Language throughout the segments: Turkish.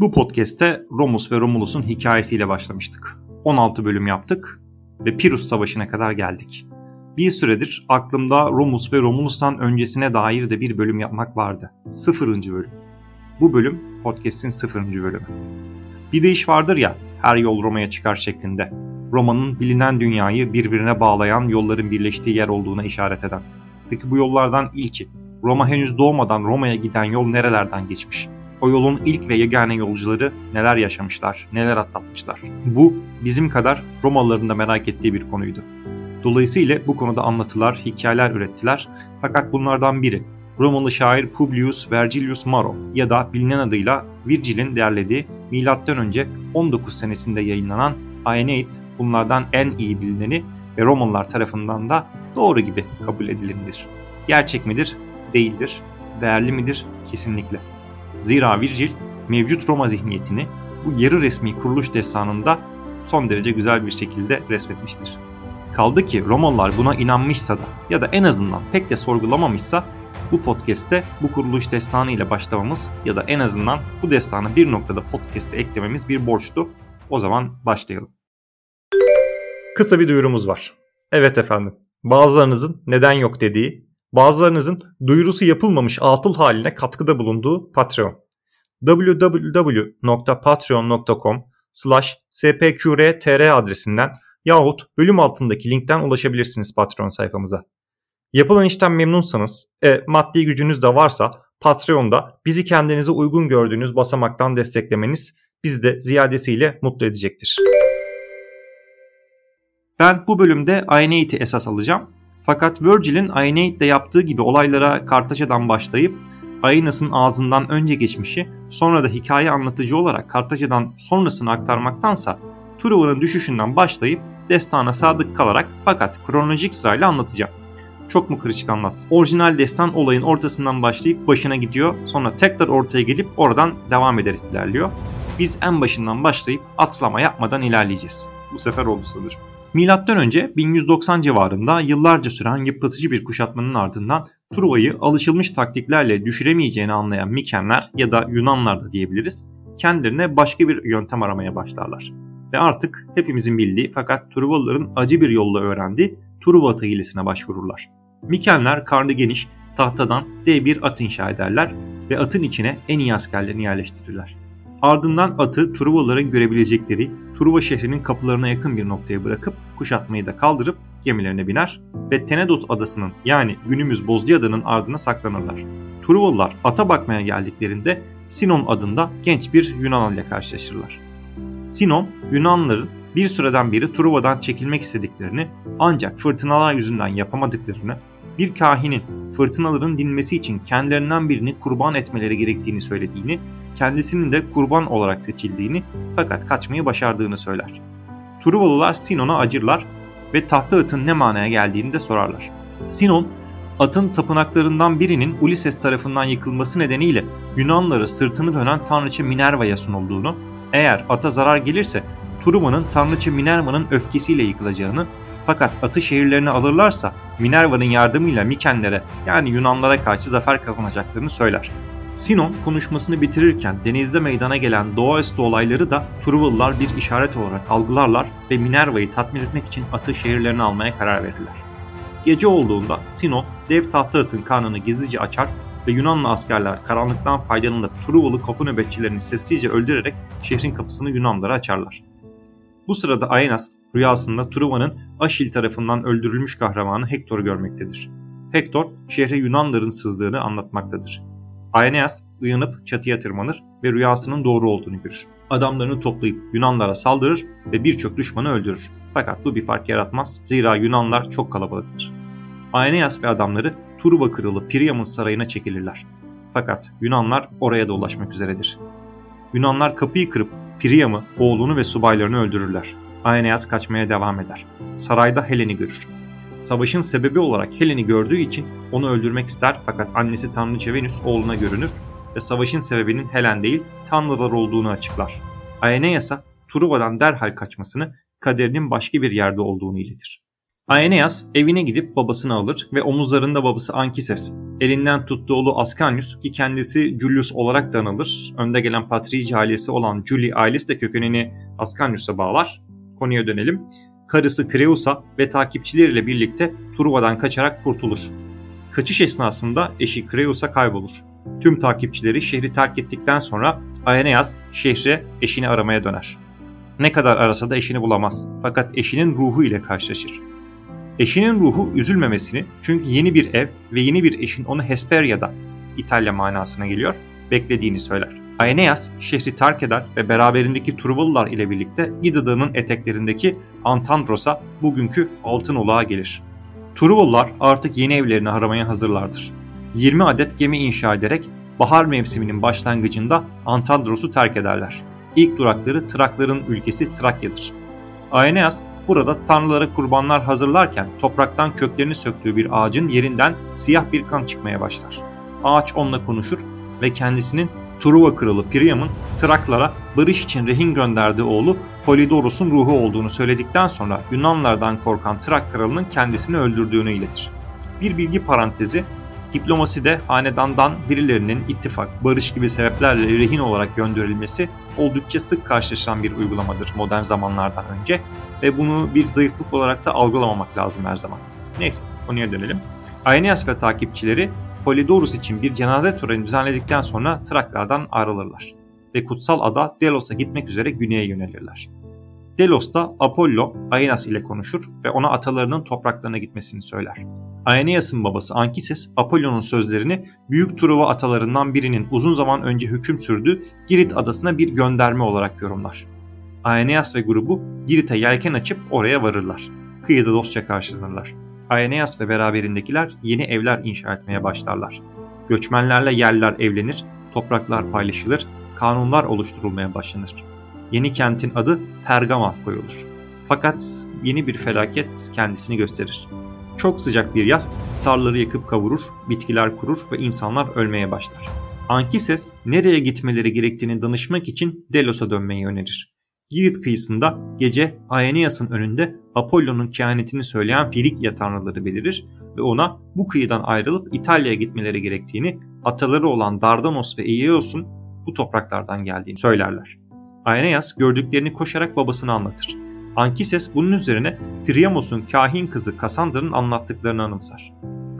Bu podcast'te Romus ve Romulus'un hikayesiyle başlamıştık. 16 bölüm yaptık ve Pirus Savaşı'na kadar geldik. Bir süredir aklımda Romus ve Romulus'tan öncesine dair de bir bölüm yapmak vardı. 0. bölüm. Bu bölüm podcast'in 0. bölümü. Bir deyiş vardır ya, her yol Roma'ya çıkar şeklinde. Roma'nın bilinen dünyayı birbirine bağlayan yolların birleştiği yer olduğuna işaret eden. Peki bu yollardan ilki, Roma henüz doğmadan Roma'ya giden yol nerelerden geçmiş? O yolun ilk ve yegane yolcuları neler yaşamışlar, neler atlatmışlar? Bu bizim kadar Romalıların da merak ettiği bir konuydu. Dolayısıyla bu konuda anlatılar, hikayeler ürettiler. Fakat bunlardan biri Romalı şair Publius Vergilius Maro ya da bilinen adıyla Virgil'in derlediği M.Ö. 19 senesinde yayınlanan Aeneid bunlardan en iyi bilineni ve Romalılar tarafından da doğru gibi kabul edilenidir. Gerçek midir? Değildir. Değerli midir? Kesinlikle. Zira Virgil mevcut Roma zihniyetini bu yarı resmi kuruluş destanında son derece güzel bir şekilde resmetmiştir. Kaldı ki Romalılar buna inanmışsa da ya da en azından pek de sorgulamamışsa bu podcast'te bu kuruluş destanı ile başlamamız ya da en azından bu destanı bir noktada podcast'e eklememiz bir borçtu. O zaman başlayalım. Kısa bir duyurumuz var. Evet efendim, bazılarınızın neden yok dediği, bazılarınızın duyurusu yapılmamış atıl haline katkıda bulunduğu Patreon. www.patreon.com/spqr.tr adresinden yahut bölüm altındaki linkten ulaşabilirsiniz Patreon sayfamıza. Yapılan işten memnunsanız, maddi gücünüz de varsa Patreon'da bizi kendinize uygun gördüğünüz basamaktan desteklemeniz bizi de ziyadesiyle mutlu edecektir. Ben bu bölümde Aeneid'i esas alacağım. Fakat Virgil'in Aeneid'le yaptığı gibi olaylara Kartaca'dan başlayıp Aeneas'ın ağzından önce geçmişi sonra da hikaye anlatıcı olarak Kartaca'dan sonrasını aktarmaktansa Truva'nın düşüşünden başlayıp destana sadık kalarak fakat kronolojik sırayla anlatacağım. Çok mu kırışık anlattım? Orijinal destan olayın ortasından başlayıp başına gidiyor, sonra tekrar ortaya gelip oradan devam ederek ilerliyor. Biz en başından başlayıp atlama yapmadan ilerleyeceğiz. Bu sefer oldu sanırım. Milattan önce 1190 civarında yıllarca süren yıpratıcı bir kuşatmanın ardından Truva'yı alışılmış taktiklerle düşüremeyeceğini anlayan Mikenler ya da Yunanlar da diyebiliriz, kendilerine başka bir yöntem aramaya başlarlar. Ve artık hepimizin bildiği fakat Truvalıların acı bir yolla öğrendiği Truva atı hilesine başvururlar. Mikenler karnı geniş, tahtadan dev bir at inşa ederler ve atın içine en iyi askerlerini yerleştirirler. Ardından atı Truvalıların görebilecekleri Truva şehrinin kapılarına yakın bir noktaya bırakıp kuşatmayı da kaldırıp gemilerine biner ve Tenedot adasının yani günümüz Bozcaada'nın ardına saklanırlar. Truvalılar ata bakmaya geldiklerinde Sinon adında genç bir Yunanlı ile karşılaşırlar. Sinon, Yunanların bir süreden beri Truva'dan çekilmek istediklerini ancak fırtınalar yüzünden yapamadıklarını, bir kahinin fırtınaların dinmesi için kendilerinden birini kurban etmeleri gerektiğini söylediğini, kendisinin de kurban olarak seçildiğini fakat kaçmayı başardığını söyler. Truvalılar Sinon'a acırlar ve tahta atın ne manaya geldiğini de sorarlar. Sinon, atın tapınaklarından birinin Ulises tarafından yıkılması nedeniyle Yunanlara sırtını dönen tanrıça Minerva'ya sunulduğunu, eğer ata zarar gelirse Truva'nın tanrıça Minerva'nın öfkesiyle yıkılacağını, fakat atı şehirlerine alırlarsa Minerva'nın yardımıyla Mikenlere yani Yunanlara karşı zafer kazanacaklarını söyler. Sinon konuşmasını bitirirken denizde meydana gelen doğaüstü olayları da Truvalılar bir işaret olarak algılarlar ve Minerva'yı tatmin etmek için atı şehirlerine almaya karar verirler. Gece olduğunda Sinon dev tahta atın karnını gizlice açar ve Yunanlı askerler karanlıktan faydalanıp Truvalı kapı nöbetçilerini sessizce öldürerek şehrin kapısını Yunanlara açarlar. Bu sırada Aeneas rüyasında Truva'nın Aşil tarafından öldürülmüş kahramanı Hector'u görmektedir. Hector şehre Yunanların sızdığını anlatmaktadır. Aeneas uyanıp çatıya tırmanır ve rüyasının doğru olduğunu görür. Adamlarını toplayıp Yunanlara saldırır ve birçok düşmanı öldürür. Fakat bu bir fark yaratmaz, zira Yunanlar çok kalabalıktır. Aeneas ve adamları Truva kralı Priam'ın sarayına çekilirler. Fakat Yunanlar oraya da ulaşmak üzeredir. Yunanlar kapıyı kırıp Priam'ı, oğlunu ve subaylarını öldürürler. Aeneas kaçmaya devam eder. Sarayda Helen'i görür. Savaşın sebebi olarak Helen'i gördüğü için onu öldürmek ister fakat annesi tanrıça Venüs oğluna görünür ve savaşın sebebinin Helen değil tanrılar olduğunu açıklar. Aeneas'a Truva'dan derhal kaçmasını, kaderinin başka bir yerde olduğunu iletir. Aeneas evine gidip babasını alır ve omuzlarında babası Ankises, Elinden tuttuğu oğlu Ascanius, ki kendisi Julius olarak da anılır. Önde gelen Patrici ailesi olan Julii ailesi de kökenini Ascanius'a bağlar. Konuya dönelim. Karısı Creusa ve takipçileriyle birlikte Truva'dan kaçarak kurtulur. Kaçış esnasında eşi Creusa kaybolur. Tüm takipçileri şehri terk ettikten sonra Aeneas şehre eşini aramaya döner. Ne kadar arasa da eşini bulamaz. Fakat eşinin ruhu ile karşılaşır. Eşinin ruhu üzülmemesini, çünkü yeni bir ev ve yeni bir eşin onu Hesperia'da, İtalya manasına geliyor, beklediğini söyler. Aeneas şehri terk eder ve beraberindeki Truvalılar ile birlikte Gidada'nın eteklerindeki Antandros'a, bugünkü Altınoluk'a gelir. Truvalılar artık yeni evlerini aramaya hazırlardır. 20 adet gemi inşa ederek bahar mevsiminin başlangıcında Antandros'u terk ederler. İlk durakları Trakların ülkesi Trakya'dır. Aeneas burada tanrılara kurbanlar hazırlarken topraktan köklerini söktüğü bir ağacın yerinden siyah bir kan çıkmaya başlar. Ağaç onunla konuşur ve kendisinin Truva kralı Priam'ın Traklara barış için rehin gönderdiği oğlu Polydorus'un ruhu olduğunu söyledikten sonra Yunanlardan korkan Trak kralının kendisini öldürdüğünü iletir. Bir bilgi parantezi, diplomaside hanedandan birilerinin ittifak, barış gibi sebeplerle rehin olarak gönderilmesi oldukça sık karşılaşılan bir uygulamadır modern zamanlardan önce ve bunu bir zayıflık olarak da algılamamak lazım her zaman. Neyse, konuya dönelim. Aeneas ve takipçileri Polydorus için bir cenaze töreni düzenledikten sonra Traklardan ayrılırlar ve kutsal ada Delos'a gitmek üzere güneye yönelirler. Delos'ta Apollo Aeneas ile konuşur ve ona atalarının topraklarına gitmesini söyler. Aeneas'ın babası Ankises, Apollo'nun sözlerini büyük Truva atalarından birinin uzun zaman önce hüküm sürdüğü Girit adasına bir gönderme olarak yorumlar. Aeneas ve grubu Girit'e yelken açıp oraya varırlar. Kıyıda dostça karşılanırlar. Aeneas ve beraberindekiler yeni evler inşa etmeye başlarlar. Göçmenlerle yerler evlenir, topraklar paylaşılır, kanunlar oluşturulmaya başlanır. Yeni kentin adı Pergama koyulur. Fakat yeni bir felaket kendisini gösterir. Çok sıcak bir yaz tarlaları yakıp kavurur, bitkiler kurur ve insanlar ölmeye başlar. Ankises nereye gitmeleri gerektiğini danışmak için Delos'a dönmeyi önerir. Girit kıyısında gece Aeneas'ın önünde Apollo'nun kehanetini söyleyen Frigya tanrıları belirir ve ona bu kıyıdan ayrılıp İtalya'ya gitmeleri gerektiğini, ataları olan Dardanos ve Eios'un bu topraklardan geldiğini söylerler. Aeneas gördüklerini koşarak babasına anlatır. Ankises bunun üzerine Priamos'un kahin kızı Cassandra'nın anlattıklarını anımsar.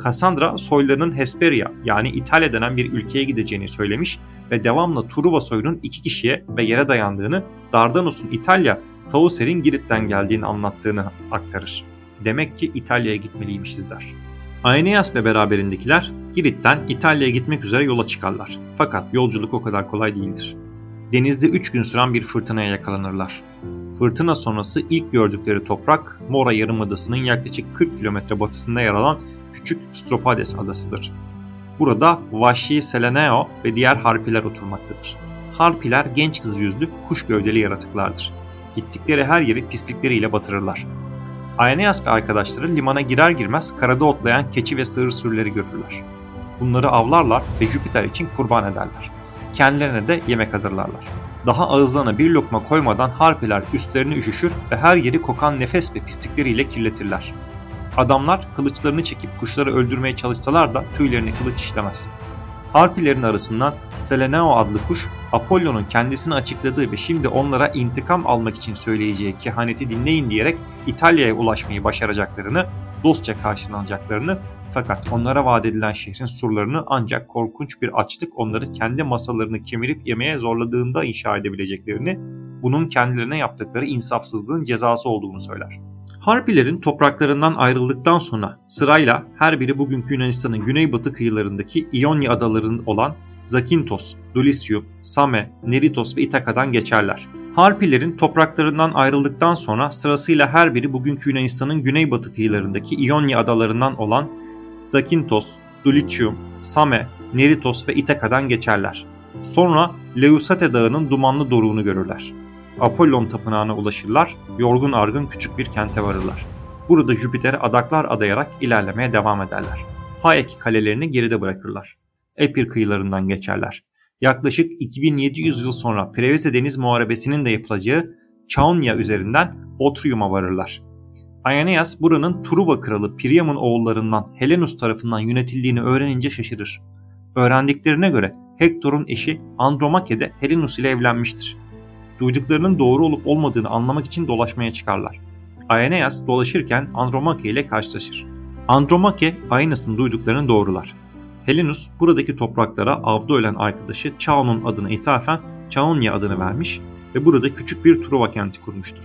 Cassandra soylarının Hesperia, yani İtalya denen bir ülkeye gideceğini söylemiş ve devamlı Truva soyunun 2 kişiye ve yere dayandığını, Dardanus'un İtalya, Tauser'in Girit'ten geldiğini anlattığını aktarır. Demek ki İtalya'ya gitmeliymişiz der. Aeneas ve beraberindekiler Girit'ten İtalya'ya gitmek üzere yola çıkarlar. Fakat yolculuk o kadar kolay değildir. Denizde 3 gün süren bir fırtınaya yakalanırlar. Fırtına sonrası ilk gördükleri toprak Mora Yarımadası'nın yaklaşık 40 kilometre batısında yer alan küçük Stropades adasıdır. Burada vahşi Celaeno ve diğer harpiler oturmaktadır. Harpiler genç kız yüzlü kuş gövdeli yaratıklardır. Gittikleri her yeri pislikleriyle batırırlar. Aeneas ve arkadaşları limana girer girmez karada otlayan keçi ve sığır sürüleri görürler. Bunları avlarlar ve Jüpiter için kurban ederler. Kendilerine de yemek hazırlarlar. Daha ağızlarına bir lokma koymadan harpiler üstlerini üşüşür ve her yeri kokan nefes ve pislikleriyle kirletirler. Adamlar kılıçlarını çekip kuşları öldürmeye çalışsalar da tüylerine kılıç işlemez. Harpilerin arasından Celaeno adlı kuş, Apollo'nun kendisini açıkladığı ve şimdi onlara intikam almak için söyleyeceği kehaneti dinleyin diyerek İtalya'ya ulaşmayı başaracaklarını, dostça karşılanacaklarını, fakat onlara vaat edilen şehrin surlarını ancak korkunç bir açlık onları kendi masalarını kemirip yemeye zorladığında inşa edebileceklerini, bunun kendilerine yaptıkları insafsızlığın cezası olduğunu söyler. Harpilerin topraklarından ayrıldıktan sonra sırayla her biri bugünkü Yunanistan'ın güneybatı kıyılarındaki İonya adalarının olan Zakynthos, Dulicium, Same, Neritos ve İtaka'dan geçerler. Harpilerin topraklarından ayrıldıktan sonra sırasıyla her biri bugünkü Yunanistan'ın güneybatı kıyılarındaki İonya adalarından olan Zakynthos, Dulicium, Same, Neritos ve İtaka'dan geçerler. Sonra Leusate Dağı'nın dumanlı doruğunu görürler. Apollon tapınağına ulaşırlar, yorgun argın küçük bir kente varırlar. Burada Jüpiter'e adaklar adayarak ilerlemeye devam ederler. Hayek kalelerini geride bırakırlar. Epir kıyılarından geçerler. Yaklaşık 2700 yıl sonra Prevese Deniz Muharebesi'nin de yapılacağı Chaonia üzerinden Botrium'a varırlar. Aeneas buranın Truva kralı Priam'ın oğullarından Helenus tarafından yönetildiğini öğrenince şaşırır. Öğrendiklerine göre Hector'un eşi Andromache de Helenus ile evlenmiştir. Duyduklarının doğru olup olmadığını anlamak için dolaşmaya çıkarlar. Aeneas dolaşırken Andromache ile karşılaşır. Andromache Aeneas'ın duyduklarını doğrular. Helenus buradaki topraklara avda ölen arkadaşı Chaon'un adına ithafen Chaonia adını vermiş ve burada küçük bir Truva kenti kurmuştur.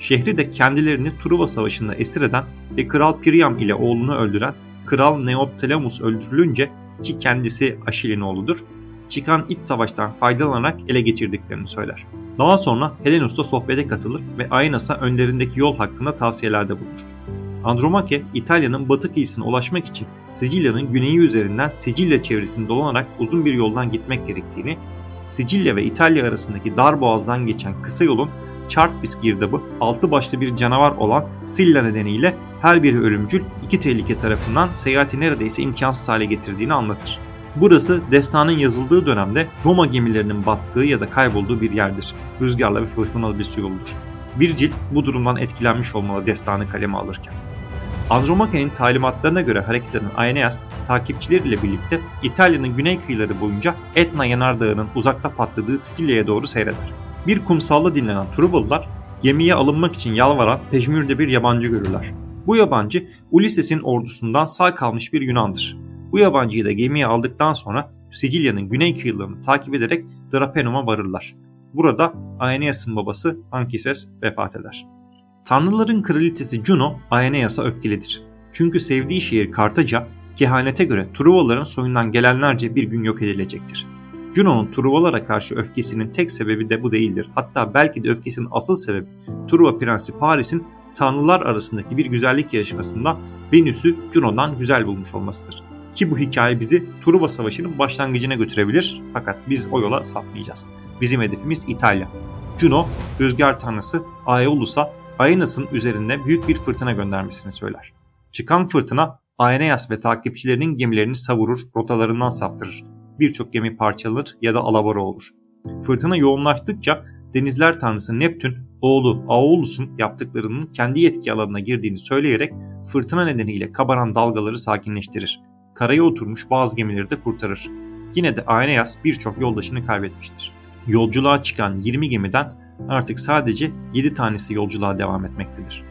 Şehri de kendilerini Truva Savaşı'nda esir eden ve Kral Priam ile oğlunu öldüren Kral Neoptolemus öldürülünce ki kendisi Aşil'in oğludur, çıkan iç savaştan faydalanarak ele geçirdiklerini söyler. Daha sonra Helenus da sohbete katılır ve Aeneas'a önlerindeki yol hakkında tavsiyelerde bulunur. Andromache, İtalya'nın batı kıyısına ulaşmak için Sicilya'nın güneyi üzerinden Sicilya çevresini dolanarak uzun bir yoldan gitmek gerektiğini, Sicilya ve İtalya arasındaki dar boğazdan geçen kısa yolun Chartbis girdabı altı başlı bir canavar olan Scylla nedeniyle her biri ölümcül iki tehlike tarafından seyahati neredeyse imkansız hale getirdiğini anlatır. Burası destanın yazıldığı dönemde Roma gemilerinin battığı ya da kaybolduğu bir yerdir. Rüzgarla ve fırtınalı bir su yoludur. Virgil bu durumdan etkilenmiş olmalı destanı kaleme alırken. Andromache'nin talimatlarına göre hareket eden Aeneas takipçileriyle birlikte İtalya'nın güney kıyıları boyunca Etna yanardağının uzakta patladığı Sicilya'ya doğru seyreder. Bir kumsalda dinlenen Truvalılar gemiye alınmak için yalvaran peşmürde bir yabancı görürler. Bu yabancı Ulysses'in ordusundan sağ kalmış bir Yunan'dır. Bu yabancıyı da gemiye aldıktan sonra Sicilya'nın güney kıyılarını takip ederek Drapenum'a varırlar. Burada Aeneas'ın babası Ankises vefat eder. Tanrıların kraliçesi Juno Aeneas'a öfkelidir. Çünkü sevdiği şehir Kartaca, kehanete göre Truvalıların soyundan gelenlerce bir gün yok edilecektir. Juno'nun Truvalara karşı öfkesinin tek sebebi de bu değildir. Hatta belki de öfkesinin asıl sebebi Truva Prensi Paris'in tanrılar arasındaki bir güzellik yarışmasında Venüs'ü Juno'dan güzel bulmuş olmasıdır. Ki bu hikaye bizi Truva Savaşı'nın başlangıcına götürebilir fakat biz o yola sapmayacağız. Bizim hedefimiz İtalya. Juno, rüzgar tanrısı Aeolus'a Aeneas'ın üzerinde büyük bir fırtına göndermesini söyler. Çıkan fırtına Aeneas ve takipçilerinin gemilerini savurur, rotalarından saptırır. Birçok gemi parçalanır ya da alabora olur. Fırtına yoğunlaştıkça denizler tanrısı Neptün, oğlu Aeolus'un yaptıklarının kendi yetki alanına girdiğini söyleyerek fırtına nedeniyle kabaran dalgaları sakinleştirir. Karaya oturmuş bazı gemileri de kurtarır. Yine de Aeneas birçok yoldaşını kaybetmiştir. Yolculuğa çıkan 20 gemiden artık sadece 7 tanesi yolculuğa devam etmektedir.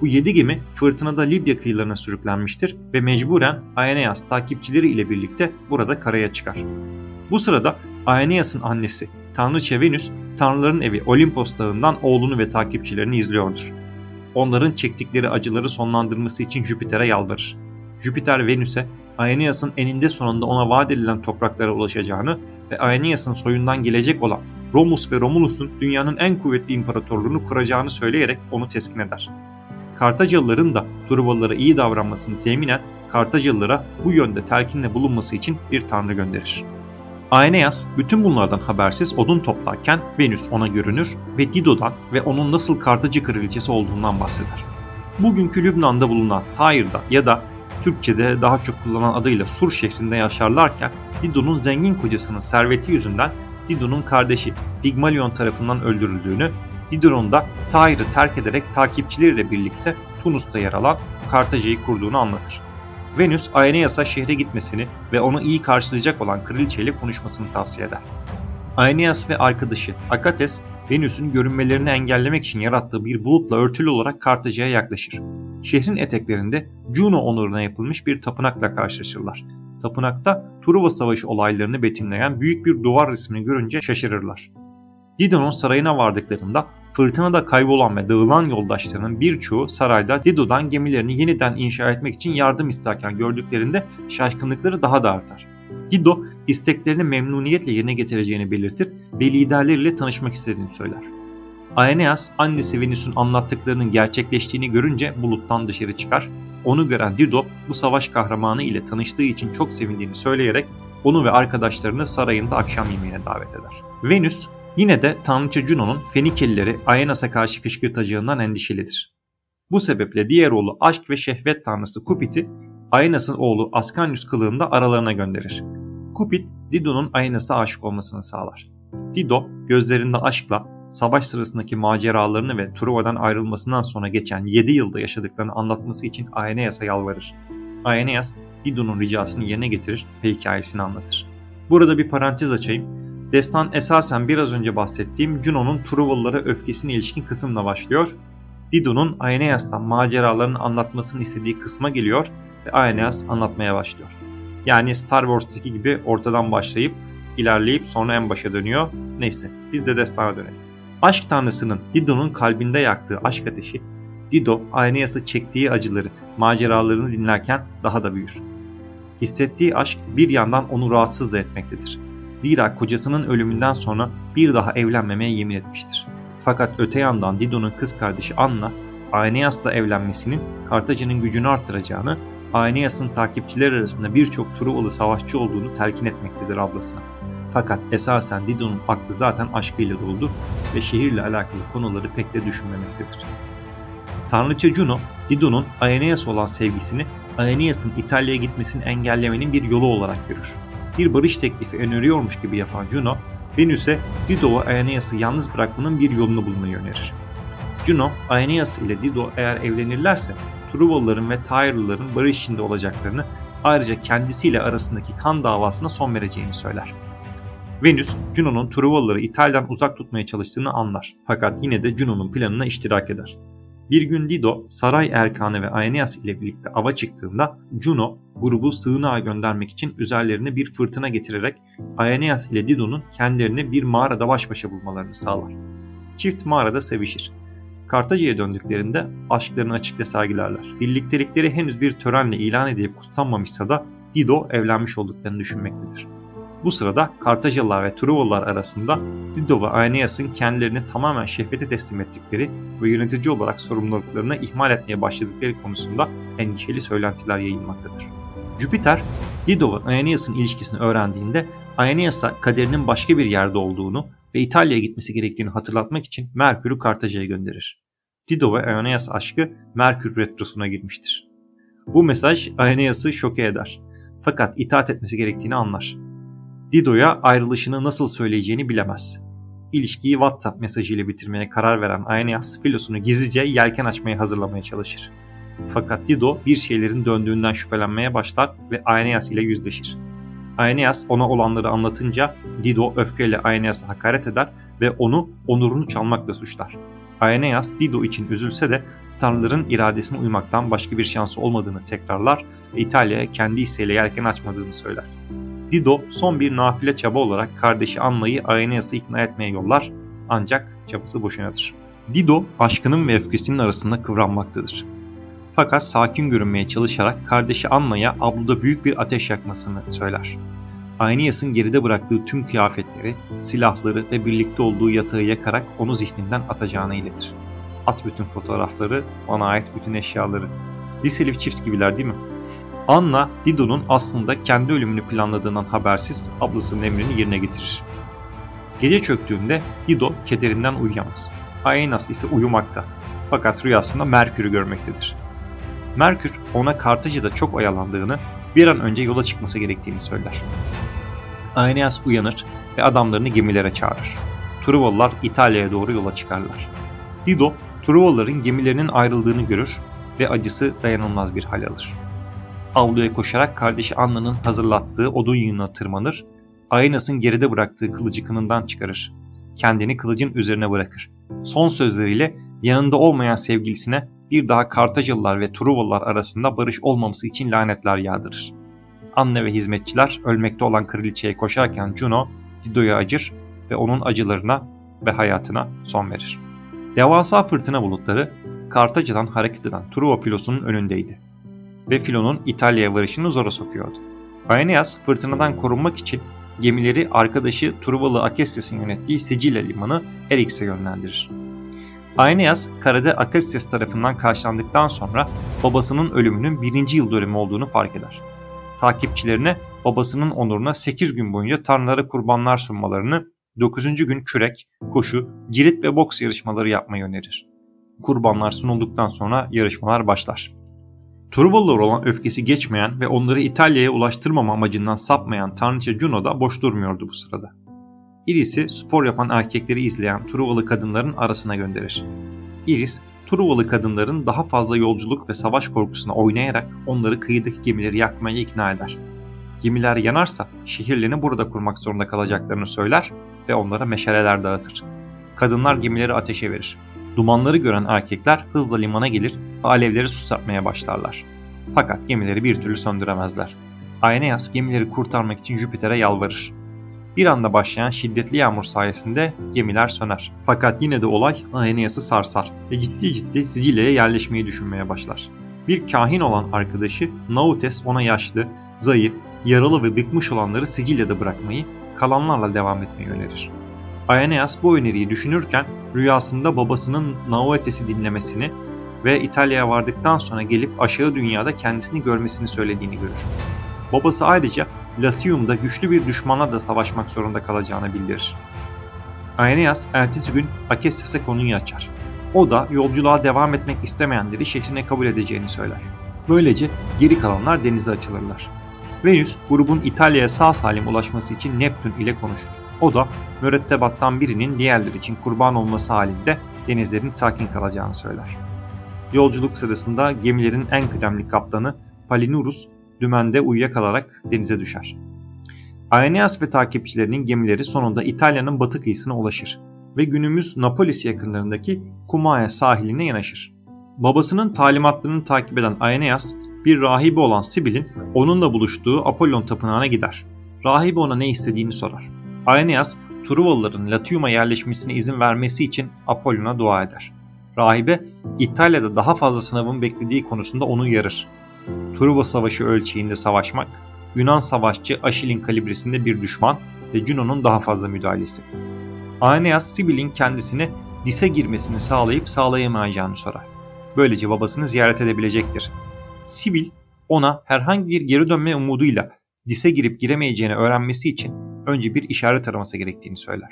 Bu 7 gemi fırtınada Libya kıyılarına sürüklenmiştir ve mecburen Aeneas takipçileri ile birlikte burada karaya çıkar. Bu sırada Aeneas'ın annesi Tanrıça Venüs, Tanrıların evi Olimpos dağından oğlunu ve takipçilerini izliyordur. Onların çektikleri acıları sonlandırması için Jüpiter'e yalvarır. Jüpiter Venüs'e Aeneas'ın eninde sonunda ona vaat edilen topraklara ulaşacağını ve Aeneas'ın soyundan gelecek olan Romus ve Romulus'un dünyanın en kuvvetli imparatorluğunu kuracağını söyleyerek onu teskin eder. Kartacalıların da Truvalılara iyi davranmasını teminen Kartacalılara bu yönde telkinde bulunması için bir tanrı gönderir. Aeneas bütün bunlardan habersiz odun toplarken Venüs ona görünür ve Dido'dan ve onun nasıl Kartaca kraliçesi olduğundan bahseder. Bugünkü Lübnan'da bulunan Tahir'da ya da Türkçe'de daha çok kullanılan adıyla Sur şehrinde yaşarlarken Dido'nun zengin kocasının serveti yüzünden Dido'nun kardeşi Pigmalion tarafından öldürüldüğünü, Dido'nun da Tahir'i terk ederek takipçileriyle birlikte Tunus'ta yer alan Kartaca'yı kurduğunu anlatır. Venüs Aeneas'a şehre gitmesini ve onu iyi karşılayacak olan kraliçe ile konuşmasını tavsiye eder. Aeneas ve arkadaşı Akates, Venüs'ün görünmelerini engellemek için yarattığı bir bulutla örtülü olarak Kartaca'ya yaklaşır. Şehrin eteklerinde Juno onuruna yapılmış bir tapınakla karşılaşırlar. Tapınakta Truva Savaşı olaylarını betimleyen büyük bir duvar resmini görünce şaşırırlar. Dido'nun sarayına vardıklarında fırtınada kaybolan ve dağılan yoldaşlarının birçoğu sarayda Dido'dan gemilerini yeniden inşa etmek için yardım isterken gördüklerinde şaşkınlıkları daha da artar. Dido isteklerini memnuniyetle yerine getireceğini belirtir ve liderleriyle tanışmak istediğini söyler. Aeneas annesi Venüs'ün anlattıklarının gerçekleştiğini görünce buluttan dışarı çıkar. Onu gören Dido bu savaş kahramanı ile tanıştığı için çok sevindiğini söyleyerek onu ve arkadaşlarını sarayında akşam yemeğine davet eder. Venüs yine de tanrıça Juno'nun Fenikelileri Aeneas'a karşı kışkırtacağından endişelidir. Bu sebeple diğer oğlu aşk ve şehvet tanrısı Cupid'i Aeneas'ın oğlu Ascanius kılığında aralarına gönderir. Cupid, Dido'nun Aeneas'a aşık olmasını sağlar. Dido gözlerinde aşkla savaş sırasındaki maceralarını ve Truva'dan ayrılmasından sonra geçen 7 yılda yaşadıklarını anlatması için Aeneas'a yalvarır. Aeneas, İdo'nun ricasını yerine getirir ve hikayesini anlatır. Burada bir parantez açayım. Destan esasen biraz önce bahsettiğim Juno'nun Truvalılara öfkesine ilişkin kısımla başlıyor. Dido'nun Aeneas'tan maceralarını anlatmasını istediği kısma geliyor ve Aeneas anlatmaya başlıyor. Yani Star Wars'taki gibi ortadan başlayıp ilerleyip sonra en başa dönüyor. Neyse, biz de destana dönelim. Aşk tanrısının Dido'nun kalbinde yaktığı aşk ateşi, Dido Aeneas'ı çektiği acıları, maceralarını dinlerken daha da büyür. Hissettiği aşk bir yandan onu rahatsız da etmektedir. Zira kocasının ölümünden sonra bir daha evlenmemeye yemin etmiştir. Fakat öte yandan Dido'nun kız kardeşi Anna, Aeneas'la evlenmesinin Kartaca'nın gücünü artıracağını, Aeneas'ın takipçileri arasında birçok Truvalı savaşçı olduğunu telkin etmektedir ablasına. Fakat esasen Dido'nun aklı zaten aşkıyla doludur ve şehirle alakalı konuları pek de düşünmemektedir. Tanrıça Juno, Dido'nun Aeneas olan sevgisini Aeneas'ın İtalya'ya gitmesini engellemenin bir yolu olarak görür. Bir barış teklifi öneriyormuş gibi yapan Juno, Venüs'e Dido ve Aeneas'ı yalnız bırakmanın bir yolunu bulmayı önerir. Juno, Aeneas ile Dido eğer evlenirlerse Truvalıların ve Tyralıların barış içinde olacaklarını, ayrıca kendisiyle arasındaki kan davasına son vereceğini söyler. Venüs, Juno'nun Truvalıları İtalya'dan uzak tutmaya çalıştığını anlar fakat yine de Juno'nun planına iştirak eder. Bir gün Dido, saray erkanı ve Aeneas ile birlikte ava çıktığında Juno, grubu sığınağa göndermek için üzerlerine bir fırtına getirerek Aeneas ile Dido'nun kendilerini bir mağarada baş başa bulmalarını sağlar. Çift mağarada sevişir. Kartaca'ya döndüklerinde aşklarını açıkça sergilerler. Birliktelikleri henüz bir törenle ilan edilip kutsanmamışsa da Dido evlenmiş olduklarını düşünmektedir. Bu sırada Kartacalılar ve Truvalılar arasında Dido ve Aeneas'ın kendilerini tamamen şehvete teslim ettikleri ve yönetici olarak sorumluluklarını ihmal etmeye başladıkları konusunda endişeli söylentiler yayılmaktadır. Jüpiter, Dido ve Aeneas'ın ilişkisini öğrendiğinde Aeneas'a kaderinin başka bir yerde olduğunu ve İtalya'ya gitmesi gerektiğini hatırlatmak için Merkür'ü Kartaca'ya gönderir. Dido ve Aeneas aşkı Merkür retrosuna girmiştir. Bu mesaj Aeneas'ı şoke eder fakat itaat etmesi gerektiğini anlar. Dido'ya ayrılışını nasıl söyleyeceğini bilemez. İlişkiyi WhatsApp mesajıyla bitirmeye karar veren Aeneas, filosunu gizlice yelken açmaya hazırlamaya çalışır. Fakat Dido bir şeylerin döndüğünden şüphelenmeye başlar ve Aeneas ile yüzleşir. Aeneas ona olanları anlatınca Dido öfkeyle Aeneas'a hakaret eder ve onu onurunu çalmakla suçlar. Aeneas Dido için üzülse de tanrıların iradesine uymaktan başka bir şansı olmadığını tekrarlar ve İtalya'ya kendi isteğiyle yelken açmadığını söyler. Dido son bir nafile çaba olarak kardeşi Anna'yı Aeneas'ı ikna etmeye yollar ancak çabası boşunadır. Dido aşkının ve öfkesinin arasında kıvranmaktadır. Fakat sakin görünmeye çalışarak kardeşi Anna'ya abluda büyük bir ateş yakmasını söyler. Aeneas'ın geride bıraktığı tüm kıyafetleri, silahları ve birlikte olduğu yatağı yakarak onu zihninden atacağını iletir. At bütün fotoğrafları, ona ait bütün eşyaları. Liseli çift gibiler değil mi? Anna, Dido'nun aslında kendi ölümünü planladığından habersiz ablasının emrini yerine getirir. Gece çöktüğünde Dido kederinden uyuyamaz. Aeneas ise uyumakta fakat rüyasında Merkür'ü görmektedir. Merkür ona Kartaca'da çok oyalandığını, bir an önce yola çıkması gerektiğini söyler. Aeneas uyanır ve adamlarını gemilere çağırır. Truvalılar İtalya'ya doğru yola çıkarlar. Dido, Truvalıların gemilerinin ayrıldığını görür ve acısı dayanılmaz bir hal alır. Avluya koşarak kardeşi Anna'nın hazırlattığı odun yığınına tırmanır, Aeneas'ın geride bıraktığı kılıcı kınından çıkarır. Kendini kılıcın üzerine bırakır. Son sözleriyle yanında olmayan sevgilisine bir daha Kartacalılar ve Truvalılar arasında barış olmaması için lanetler yağdırır. Anna ve hizmetçiler ölmekte olan kraliçeye koşarken Juno, Dido'ya acır ve onun acılarına ve hayatına son verir. Devasa fırtına bulutları Kartaca'dan hareket eden Truva filosunun önündeydi ve filonun İtalya'ya varışını zora sokuyordu. Aeneas fırtınadan korunmak için gemileri arkadaşı Truvalı Akises'in yönettiği Sicilya limanı Erix'e yönlendirir. Aeneas karada Ankises tarafından karşılandıktan sonra babasının ölümünün 1. yıl dönümü olduğunu fark eder. Takipçilerine babasının onuruna 8 gün boyunca tanrılara kurbanlar sunmalarını, 9. gün kürek, koşu, cirit ve boks yarışmaları yapmayı önerir. Kurbanlar sunulduktan sonra yarışmalar başlar. Truvalılar olan öfkesi geçmeyen ve onları İtalya'ya ulaştırmama amacından sapmayan tanrıça Juno da boş durmuyordu bu sırada. Iris'i spor yapan erkekleri izleyen Truvalı kadınların arasına gönderir. Iris, Truvalı kadınların daha fazla yolculuk ve savaş korkusuna oynayarak onları kıyıdaki gemileri yakmaya ikna eder. Gemiler yanarsa şehirlerini burada kurmak zorunda kalacaklarını söyler ve onlara meşaleler dağıtır. Kadınlar gemileri ateşe verir. Dumanları gören erkekler hızla limana gelir ve alevleri susatmaya başlarlar. Fakat gemileri bir türlü söndüremezler. Aeneas gemileri kurtarmak için Jüpiter'e yalvarır. Bir anda başlayan şiddetli yağmur sayesinde gemiler söner. Fakat yine de olay Aeneas'ı sarsar ve ciddi Sicilya'ya yerleşmeyi düşünmeye başlar. Bir kahin olan arkadaşı Nautes ona yaşlı, zayıf, yaralı ve bıkmış olanları Sicilya'da bırakmayı, kalanlarla devam etmeyi önerir. Aeneas bu öneriyi düşünürken rüyasında babasının Nautes'i dinlemesini ve İtalya'ya vardıktan sonra gelip aşağı dünyada kendisini görmesini söylediğini görür. Babası ayrıca Latium'da güçlü bir düşmanla da savaşmak zorunda kalacağını bildirir. Aeneas ertesi gün Akesses'e konuyu açar. O da yolculuğa devam etmek istemeyenleri şehrine kabul edeceğini söyler. Böylece geri kalanlar denize açılırlar. Venüs grubun İtalya'ya sağ salim ulaşması için Neptün ile konuşur. O da mürettebattan birinin diğerleri için kurban olması halinde denizlerin sakin kalacağını söyler. Yolculuk sırasında gemilerin en kıdemli kaptanı Palinurus dümende uyuyakalarak denize düşer. Aeneas ve takipçilerinin gemileri sonunda İtalya'nın batı kıyısına ulaşır ve günümüz Napolis yakınlarındaki Cumae sahiline yanaşır. Babasının talimatlarını takip eden Aeneas, bir rahibi olan Sibil'in onunla buluştuğu Apollon tapınağına gider. Rahibi ona ne istediğini sorar. Aeneas, Truvalıların Latium'a yerleşmesine izin vermesi için Apollon'a dua eder. Rahibe, İtalya'da daha fazla sınavın beklediği konusunda onu uyarır. Truva Savaşı ölçeğinde savaşmak, Yunan savaşçı Aşil'in kalibresinde bir düşman ve Juno'nun daha fazla müdahalesi. Aeneas, Sibil'in kendisine dise girmesini sağlayıp sağlayamayacağını sorar. Böylece babasını ziyaret edebilecektir. Sibil, ona herhangi bir geri dönme umuduyla dise girip giremeyeceğini öğrenmesi için önce bir işaret araması gerektiğini söyler.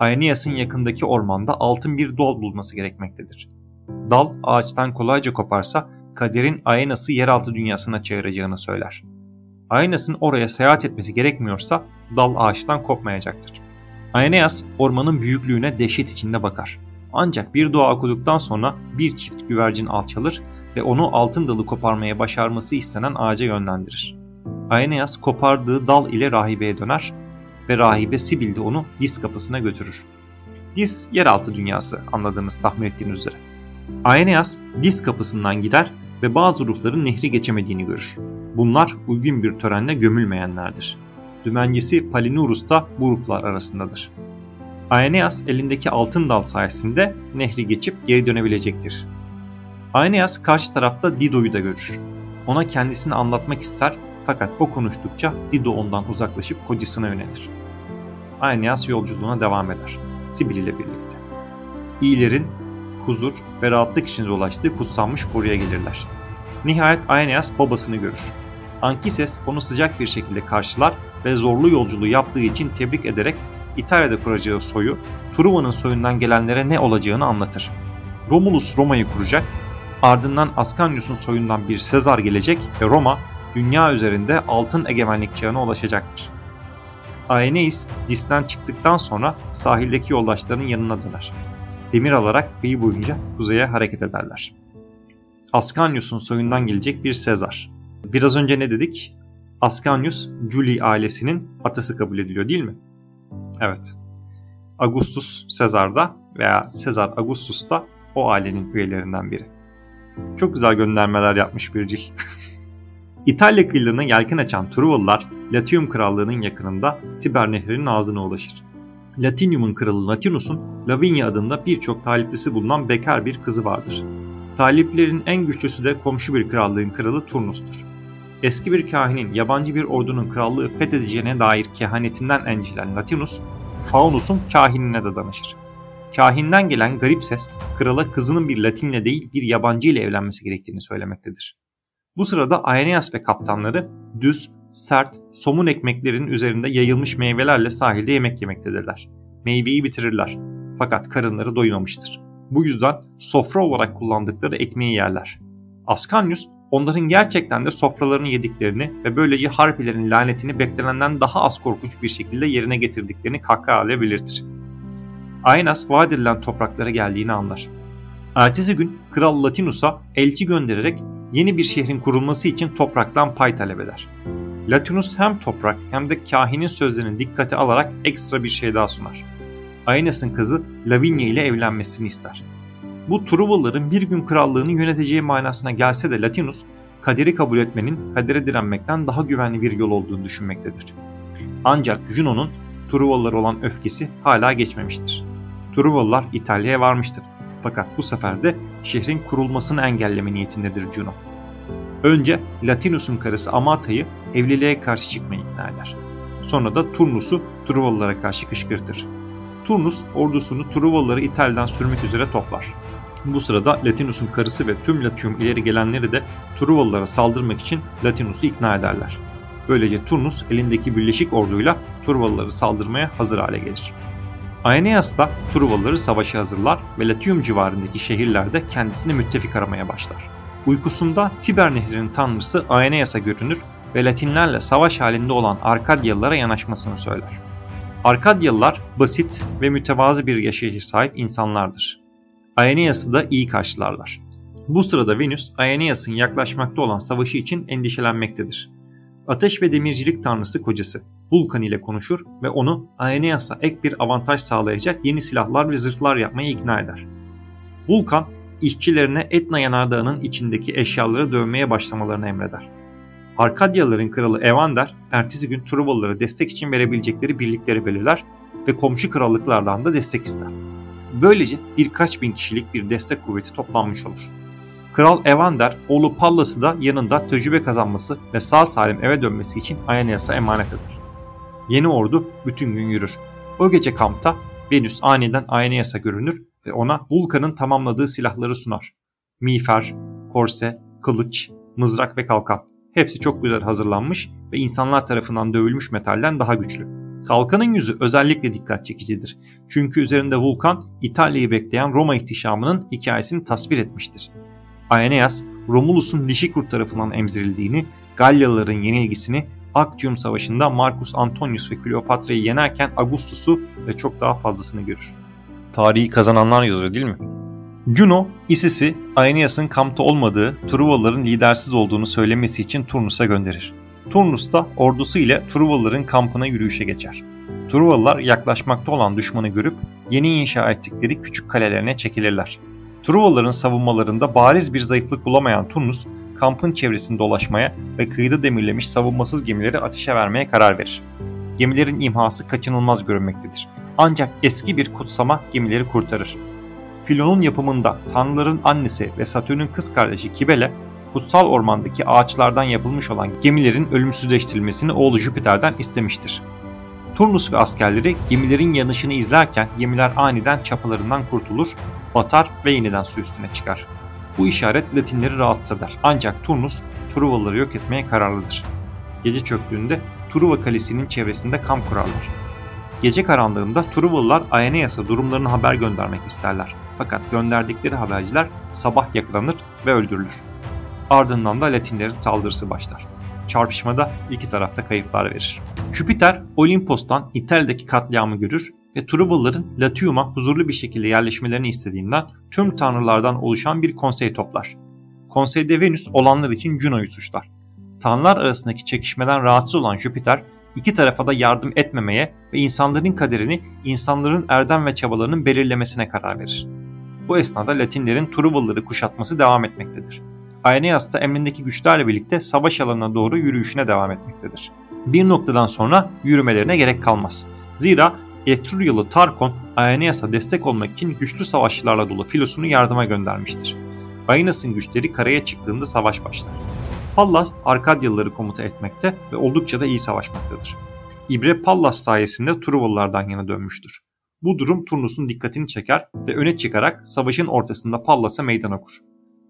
Aeneas'ın yakındaki ormanda altın bir dal bulması gerekmektedir. Dal ağaçtan kolayca koparsa kaderin Aeneas'ı yeraltı dünyasına çağıracağını söyler. Aeneas'ın oraya seyahat etmesi gerekmiyorsa dal ağaçtan kopmayacaktır. Aeneas ormanın büyüklüğüne dehşet içinde bakar. Ancak bir dua okuduktan sonra bir çift güvercin alçalır ve onu altın dalı koparmaya başarması istenen ağaca yönlendirir. Aeneas kopardığı dal ile rahibeye döner ve rahibe Sibil de onu Dis kapısına götürür. Dis, yeraltı dünyası, anladığınız, tahmin ettiğiniz üzere. Aeneas Dis kapısından girer ve bazı ruhların nehri geçemediğini görür. Bunlar uygun bir törenle gömülmeyenlerdir. Dümencesi Palinurus da bu ruhlar arasındadır. Aeneas elindeki altın dal sayesinde nehri geçip geri dönebilecektir. Aeneas karşı tarafta Dido'yu da görür. Ona kendisini anlatmak ister fakat o konuştukça Dido ondan uzaklaşıp kocasına yönelir. Aeneas yolculuğuna devam eder, Sibil ile birlikte. İyilerin huzur ve rahatlık içinde dolaştığı kutsanmış koruya gelirler. Nihayet Aeneas babasını görür. Ankises onu sıcak bir şekilde karşılar ve zorlu yolculuğu yaptığı için tebrik ederek İtalya'da kuracağı soyu, Truva'nın soyundan gelenlere ne olacağını anlatır. Romulus Roma'yı kuracak, ardından Ascanius'un soyundan bir Sezar gelecek ve Roma, dünya üzerinde altın egemenlik çağına ulaşacaktır. Aeneas, Dis'ten çıktıktan sonra sahildeki yoldaşlarının yanına döner. Demir alarak kıyı boyunca kuzeye hareket ederler. Ascanius'un soyundan gelecek bir Sezar. Biraz önce ne dedik? Ascanius, Julii ailesinin atası kabul ediliyor değil mi? Evet. Augustus Sezar da veya Sezar Augustus da o ailenin üyelerinden biri. Çok güzel göndermeler yapmış Virgil. İtalya kıyılarına yelken açan Truvalılar, Latium Krallığı'nın yakınında Tiber Nehri'nin ağzına ulaşır. Latinium'un kralı Latinus'un Lavinia adında birçok taliplisi bulunan bekar bir kızı vardır. Taliplerin en güçlüsü de komşu bir krallığın kralı Turnus'tur. Eski bir kahinin yabancı bir ordunun krallığı fethedeceğine dair kehanetinden endişelen Latinus, Faunus'un kahinine de danışır. Kahinden gelen garip ses, krala kızının bir Latinle değil bir yabancı ile evlenmesi gerektiğini söylemektedir. Bu sırada Aeneas ve kaptanları düz, sert, somun ekmeklerin üzerinde yayılmış meyvelerle sahilde yemek yemektedirler. Meyveyi bitirirler. Fakat karınları doymamıştır. Bu yüzden sofra olarak kullandıkları ekmeği yerler. Ascanius Onların gerçekten de sofralarını yediklerini ve böylece Harpilerin lanetini beklenenden daha az korkunç bir şekilde yerine getirdiklerini kahkahayla belirtir. Aeneas vaat edilen topraklara geldiğini anlar. Ertesi gün Kral Latinus'a elçi göndererek yeni bir şehrin kurulması için topraktan pay talep eder. Latinus hem toprak hem de kahinin sözlerini dikkate alarak ekstra bir şey daha sunar. Aeneas'ın kızı Lavinia ile evlenmesini ister. Bu Truvalıların bir gün krallığını yöneteceği manasına gelse de Latinus, kaderi kabul etmenin kadere direnmekten daha güvenli bir yol olduğunu düşünmektedir. Ancak Juno'nun Truvalılar olan öfkesi hala geçmemiştir. Truvalılar İtalya'ya varmıştır. Fakat bu sefer de şehrin kurulmasını engelleme niyetindedir Juno. Önce Latinus'un karısı Amata'yı evliliğe karşı çıkmaya ikna eder. Sonra da Turnus'u Truvalılara karşı kışkırtır. Turnus ordusunu Truvalıları İtalya'dan sürmek üzere toplar. Bu sırada Latinus'un karısı ve tüm Latium ileri gelenleri de Truvalılara saldırmak için Latinus'u ikna ederler. Böylece Turnus elindeki birleşik orduyla Truvalılara saldırmaya hazır hale gelir. Aeneas da Truvalıları savaşa hazırlar ve Latium civarındaki şehirlerde kendisine müttefik aramaya başlar. Uykusunda Tiber nehrinin tanrısı Aeneas'a görünür ve Latinlerle savaş halinde olan Arkadyalılara yanaşmasını söyler. Arkadyalılar basit ve mütevazı bir yaşayışa sahip insanlardır. Aeneas'ı da iyi karşılarlar. Bu sırada Venüs, Aeneas'ın yaklaşmakta olan savaşı için endişelenmektedir. Ateş ve demircilik tanrısı kocası Vulkan ile konuşur ve onu Aeneas'a ek bir avantaj sağlayacak yeni silahlar ve zırhlar yapmaya ikna eder. Vulkan, işçilerine Etna yanardağının içindeki eşyaları dövmeye başlamalarını emreder. Arkadyalıların kralı Evander, ertesi gün Truvalılara destek için verebilecekleri birlikleri belirler ve komşu krallıklardan da destek ister. Böylece birkaç bin kişilik bir destek kuvveti toplanmış olur. Kral Evander, oğlu Pallas'ı da yanında tecrübe kazanması ve sağ salim eve dönmesi için Aeneas'a emanet eder. Yeni ordu bütün gün yürür. O gece kampta Venüs aniden Aeneas'a görünür ve ona Vulkan'ın tamamladığı silahları sunar. Miğfer, korse, kılıç, mızrak ve kalkan. Hepsi çok güzel hazırlanmış ve insanlar tarafından dövülmüş metalden daha güçlü. Kalkanın yüzü özellikle dikkat çekicidir. Çünkü üzerinde Vulkan, İtalya'yı bekleyen Roma ihtişamının hikayesini tasvir etmiştir. Aeneas, Romulus'un Lişikur tarafından emzirildiğini, Galyalıların yenilgisini, Actium Savaşı'nda Marcus Antonius ve Kleopatra'yı yenerken Augustus'u ve çok daha fazlasını görür. Tarihi kazananlar yazıyor değil mi? Juno, Isis'i Aeneas'ın kampta olmadığı, Truvalıların lidersiz olduğunu söylemesi için Turnus'a gönderir. Turnus da ordusu ile Truvalıların kampına yürüyüşe geçer. Truvalılar yaklaşmakta olan düşmanı görüp yeni inşa ettikleri küçük kalelerine çekilirler. Truvalıların savunmalarında bariz bir zayıflık bulamayan Turnus, kampın çevresinde dolaşmaya ve kıyıda demirlemiş savunmasız gemileri ateşe vermeye karar verir. Gemilerin imhası kaçınılmaz görünmektedir. Ancak eski bir kutsama gemileri kurtarır. Filon'un yapımında tanrıların annesi ve Satürn'ün kız kardeşi Kibele, kutsal ormandaki ağaçlardan yapılmış olan gemilerin ölümsüzleştirilmesini oğlu Jüpiter'den istemiştir. Turnus ve askerleri gemilerin yanışını izlerken gemiler aniden çapalarından kurtulur, batar ve yeniden su üstüne çıkar. Bu işaret Latinleri rahatsız eder ancak Turnus Truvalıları yok etmeye kararlıdır. Gece çöktüğünde Truva kalesinin çevresinde kamp kurarlar. Gece karanlığında Truvalılar Aeneas'a durumlarını haber göndermek isterler. Fakat gönderdikleri haberciler sabah yakalanır ve öldürülür. Ardından da Latinlerin saldırısı başlar. Çarpışmada iki tarafta kayıplar verir. Jüpiter, Olimpos'tan İtalya'daki katliamı görür ve Truvalıların Latium'a huzurlu bir şekilde yerleşmelerini istediğinden tüm tanrılardan oluşan bir konsey toplar. Konseyde Venüs olanlar için Juno'yu suçlar. Tanrılar arasındaki çekişmeden rahatsız olan Jüpiter, iki tarafa da yardım etmemeye ve insanların kaderini insanların erdem ve çabalarının belirlemesine karar verir. Bu esnada Latinlerin Truvalıları kuşatması devam etmektedir. Aeneas da emrindeki güçlerle birlikte savaş alanına doğru yürüyüşüne devam etmektedir. Bir noktadan sonra yürümelerine gerek kalmaz. Zira Etruryalı Tarkon, Aeneas'a destek olmak için güçlü savaşçılarla dolu filosunu yardıma göndermiştir. Aeneas'ın güçleri karaya çıktığında savaş başlar. Pallas, Arkadyalıları komuta etmekte ve oldukça da iyi savaşmaktadır. İbre Pallas sayesinde Truvalılardan yana dönmüştür. Bu durum Turnus'un dikkatini çeker ve öne çıkarak savaşın ortasında Pallas'a meydan okur.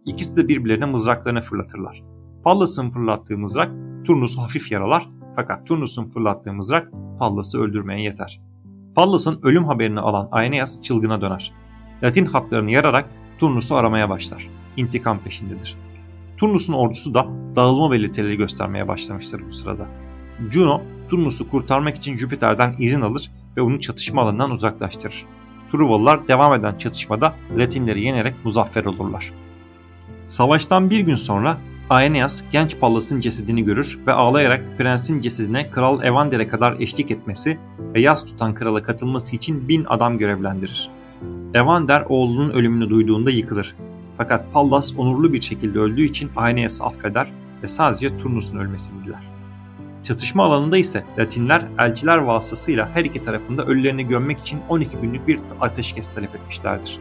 İkisi de birbirlerine mızraklarını fırlatırlar. Pallas'ın fırlattığı mızrak Turnus'u hafif yaralar fakat Turnus'un fırlattığı mızrak Pallas'ı öldürmeye yeter. Pallas'ın ölüm haberini alan Aeneas çılgına döner. Latin hatlarını yararak Turnus'u aramaya başlar. İntikam peşindedir. Turnus'un ordusu da dağılma belirtileri göstermeye başlamıştır bu sırada. Juno, Turnus'u kurtarmak için Jüpiter'den izin alır ve onu çatışma alanından uzaklaştırır. Truvalılar devam eden çatışmada Latinleri yenerek muzaffer olurlar. Savaştan bir gün sonra Aeneas genç Pallas'ın cesedini görür ve ağlayarak prensin cesedine Kral Evander'e kadar eşlik etmesi ve yas tutan krala katılması için 1000 adam görevlendirir. Evander oğlunun ölümünü duyduğunda yıkılır. Fakat Pallas onurlu bir şekilde öldüğü için Aeneas'ı affeder ve sadece Turnus'un ölmesini diler. Çatışma alanında ise Latinler elçiler vasıtasıyla her iki tarafında ölülerini gömmek için 12 günlük bir ateşkes talep etmişlerdir.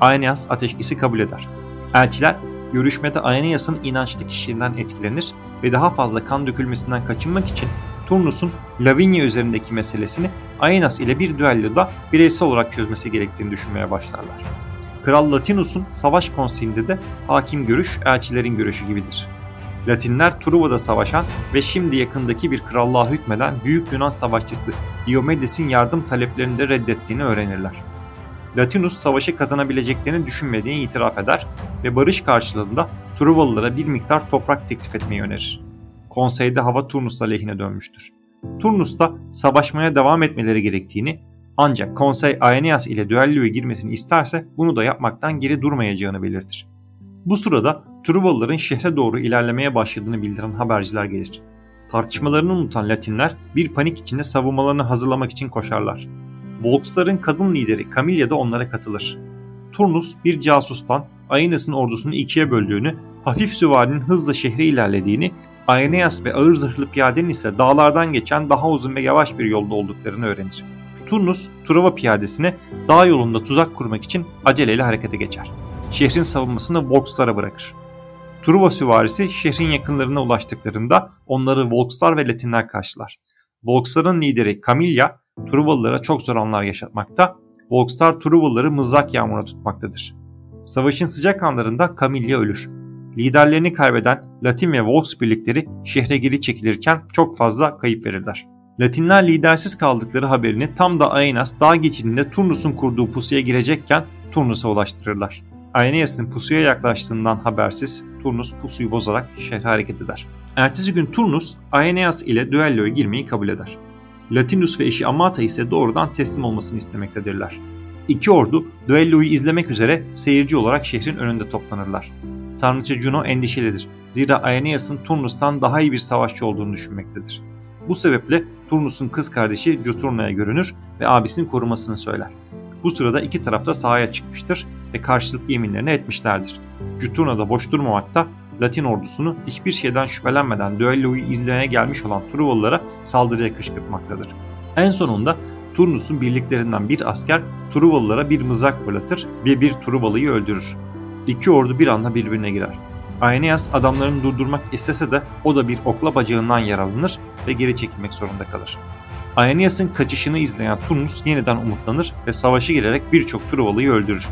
Aeneas ateşkesi kabul eder. Elçiler görüşmede Aeneas'ın inançlı kişiliğinden etkilenir ve daha fazla kan dökülmesinden kaçınmak için Turnus'un Lavinia üzerindeki meselesini Aeneas ile bir düelloda bireysel olarak çözmesi gerektiğini düşünmeye başlarlar. Kral Latinus'un savaş konseyinde de hakim görüş elçilerin görüşü gibidir. Latinler Truva'da savaşan ve şimdi yakındaki bir krallığa hükmeden büyük Yunan savaşçısı Diomedes'in yardım taleplerini de reddettiğini öğrenirler. Latinus savaşı kazanabileceklerini düşünmediğini itiraf eder ve barış karşılığında Truvalılara bir miktar toprak teklif etmeyi önerir. Konseyde hava Turnus'la lehine dönmüştür. Turnus'ta savaşmaya devam etmeleri gerektiğini, ancak konsey Aeneas ile düelloya girmesini isterse bunu da yapmaktan geri durmayacağını belirtir. Bu sırada Truvalıların şehre doğru ilerlemeye başladığını bildiren haberciler gelir. Tartışmalarını unutan Latinler bir panik içinde savunmalarını hazırlamak için koşarlar. Volksların kadın lideri Camilla da onlara katılır. Turnus bir casustan Aeneas'ın ordusunu ikiye böldüğünü, hafif süvarinin hızla şehre ilerlediğini, Aeneas ve ağır zırhlı piyadenin ise dağlardan geçen daha uzun ve yavaş bir yolda olduklarını öğrenir. Turnus, Truva piyadesine dağ yolunda tuzak kurmak için aceleyle harekete geçer. Şehrin savunmasını Volkslara bırakır. Truva süvarisi şehrin yakınlarına ulaştıklarında onları Volkslar ve Latinler karşılar. Volksların lideri Camilla, Truvalılara çok zor anlar yaşatmakta, Volkslar Truvalıları mızrak yağmuruna tutmaktadır. Savaşın sıcak anlarında Camilla ölür. Liderlerini kaybeden Latin ve Volks birlikleri şehre geri çekilirken çok fazla kayıp verirler. Latinler lidersiz kaldıkları haberini tam da Aeneas dağ geçidinde Turnus'un kurduğu pusuya girecekken Turnus'a ulaştırırlar. Aeneas'ın pusuya yaklaştığından habersiz Turnus pusuyu bozarak şehre hareket eder. Ertesi gün Turnus Aeneas ile düelloya girmeyi kabul eder. Latinus ve eşi Amata ise doğrudan teslim olmasını istemektedirler. İki ordu düelloyu izlemek üzere seyirci olarak şehrin önünde toplanırlar. Tanrıça Juno endişelidir. Zira Aeneas'ın Turnus'tan daha iyi bir savaşçı olduğunu düşünmektedir. Bu sebeple Turnus'un kız kardeşi Juturna'ya görünür ve abisinin korumasını söyler. Bu sırada iki taraf da sahaya çıkmıştır ve karşılıklı yeminlerini etmişlerdir. Juturna da boş durmamakta, Latin ordusunu hiçbir şeyden şüphelenmeden düelloyu izlemeye gelmiş olan Truvalılara saldırıya kışkırtmaktadır. En sonunda Turnus'un birliklerinden bir asker Truvalılara bir mızrak fırlatır ve bir Truvalı'yı öldürür. İki ordu bir anda birbirine girer. Aeneas adamlarını durdurmak istese de o da bir okla bacağından yaralanır ve geri çekilmek zorunda kalır. Aeneas'ın kaçışını izleyen Turnus yeniden umutlanır ve savaşa girerek birçok Truvalı'yı öldürür.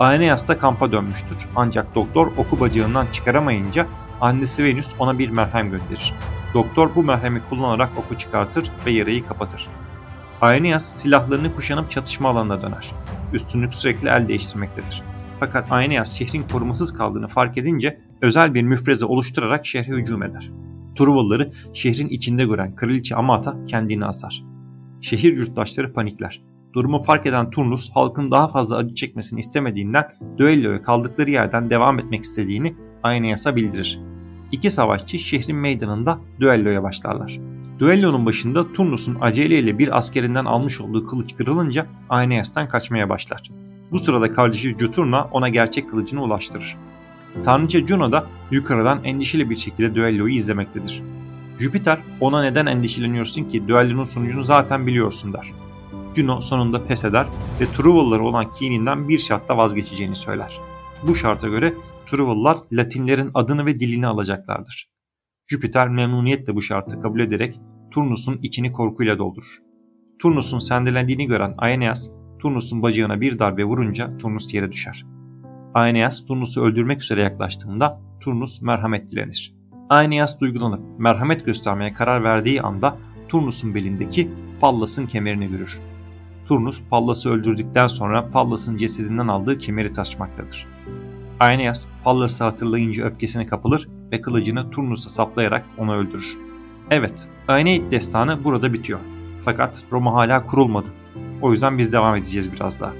Aeneas da kampa dönmüştür ancak doktor oku bacağından çıkaramayınca annesi Venüs ona bir merhem gönderir. Doktor bu merhemi kullanarak oku çıkartır ve yarayı kapatır. Aeneas silahlarını kuşanıp çatışma alanına döner. Üstünlük sürekli el değiştirmektedir. Fakat Aeneas şehrin korumasız kaldığını fark edince özel bir müfreze oluşturarak şehre hücum eder. Truvalıları şehrin içinde gören Kraliçe Amata kendini asar. Şehir yurttaşları panikler. Durumu fark eden Turnus halkın daha fazla acı çekmesini istemediğinden düelloya kaldıkları yerden devam etmek istediğini Aeneas'a bildirir. İki savaşçı şehrin meydanında düelloya başlarlar. Düellonun başında Turnus'un aceleyle bir askerinden almış olduğu kılıç kırılınca Aeneas'tan kaçmaya başlar. Bu sırada kardeşi Juturna ona gerçek kılıcını ulaştırır. Tanrıça Juno da yukarıdan endişeli bir şekilde düelloyu izlemektedir. Jüpiter ona neden endişeleniyorsun ki düellonun sonucunu zaten biliyorsun der. Juno sonunda pes eder ve Truvalılara olan kininden bir şartla vazgeçeceğini söyler. Bu şarta göre Truvalılar Latinlerin adını ve dilini alacaklardır. Jüpiter memnuniyetle bu şartı kabul ederek Turnus'un içini korkuyla doldurur. Turnus'un sendelendiğini gören Aeneas, Turnus'un bacağına bir darbe vurunca Turnus yere düşer. Aeneas Turnus'u öldürmek üzere yaklaştığında Turnus merhamet dilenir. Aeneas duygulanıp merhamet göstermeye karar verdiği anda Turnus'un belindeki Pallas'ın kemerini görür. Turnus Pallas'ı öldürdükten sonra Pallas'ın cesedinden aldığı kemeri taşmaktadır. Aeneas Pallas'ı hatırlayınca öfkesine kapılır ve kılıcını Turnus'a saplayarak onu öldürür. Evet, Aeneid destanı burada bitiyor. Fakat Roma hala kurulmadı. O yüzden biz devam edeceğiz biraz daha.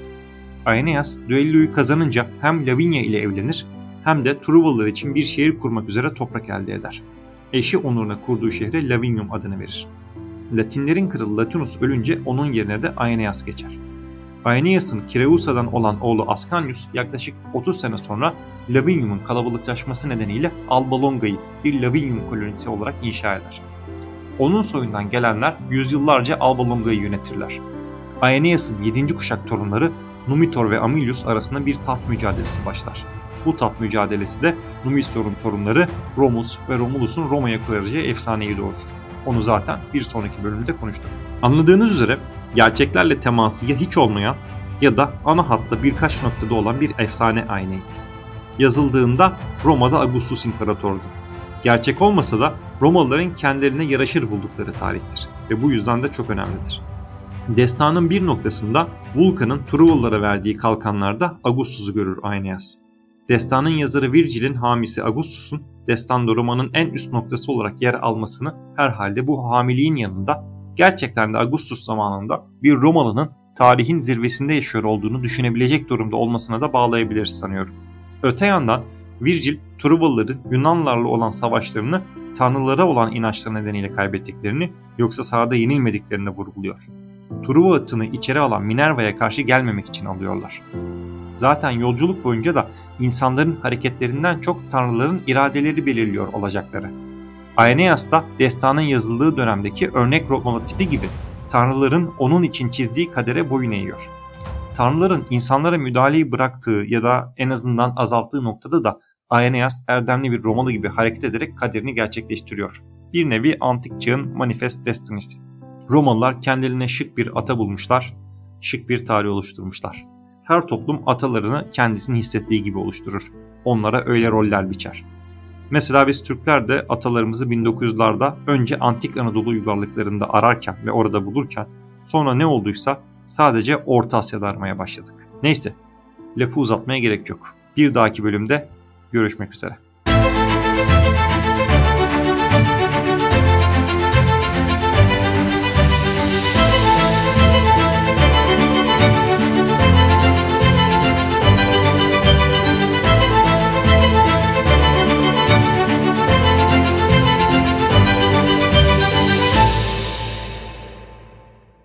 Aeneas düelloyu kazanınca hem Lavinia ile evlenir hem de Truvalılar için bir şehir kurmak üzere toprak elde eder. Eşi onuruna kurduğu şehre Lavinium adını verir. Latinlerin kralı Latinus ölünce onun yerine de Aeneas geçer. Aeneas'ın Creusa'dan olan oğlu Ascanius yaklaşık 30 sene sonra Lavinium'un kalabalıklaşması nedeniyle Alba Longa'yı bir Lavinium kolonisi olarak inşa eder. Onun soyundan gelenler yüzyıllarca Alba Longa'yı yönetirler. Aeneas'ın 7. kuşak torunları Numitor ve Amilius arasında bir taht mücadelesi başlar. Bu taht mücadelesi de Numitor'un torunları Romulus ve Romulus'un Roma'ya kuracağı efsaneyi doğurur. Onu zaten bir sonraki bölümde konuştuk. Anladığınız üzere gerçeklerle teması ya hiç olmayan ya da ana hatta birkaç noktada olan bir efsane Aeneid. Yazıldığında Roma'da Augustus İmparatordu. Gerçek olmasa da Romalıların kendilerine yaraşır buldukları tarihtir ve bu yüzden de çok önemlidir. Destanın bir noktasında Vulcan'ın Truvalılara verdiği kalkanlarda Augustus'u görür Aeneas. Destanın yazarı Virgil'in hamisi Augustus'un destanda romanın en üst noktası olarak yer almasını herhalde bu hamiliğin yanında gerçekten de Augustus zamanında bir Romalı'nın tarihin zirvesinde yaşıyor olduğunu düşünebilecek durumda olmasına da bağlayabiliriz sanıyorum. Öte yandan Virgil, Truvalıların Yunanlarla olan savaşlarını tanrılara olan inançları nedeniyle kaybettiklerini yoksa sahada yenilmediklerini vurguluyor. Truva atını içeri alan Minerva'ya karşı gelmemek için alıyorlar. Zaten yolculuk boyunca da insanların hareketlerinden çok tanrıların iradeleri belirliyor olacakları. Aeneas da destanın yazıldığı dönemdeki örnek Romalı tipi gibi tanrıların onun için çizdiği kadere boyun eğiyor. Tanrıların insanlara müdahaleyi bıraktığı ya da en azından azalttığı noktada da Aeneas erdemli bir Romalı gibi hareket ederek kaderini gerçekleştiriyor. Bir nevi antik çağın manifest destiniesi. Romalılar kendilerine şık bir ata bulmuşlar, şık bir tarih oluşturmuşlar. Her toplum atalarını kendisini hissettiği gibi oluşturur. Onlara öyle roller biçer. Mesela biz Türkler de atalarımızı 1900'larda önce antik Anadolu uygarlıklarında ararken ve orada bulurken sonra ne olduysa sadece Orta Asya'da aramaya başladık. Neyse, lafı uzatmaya gerek yok. Bir dahaki bölümde görüşmek üzere.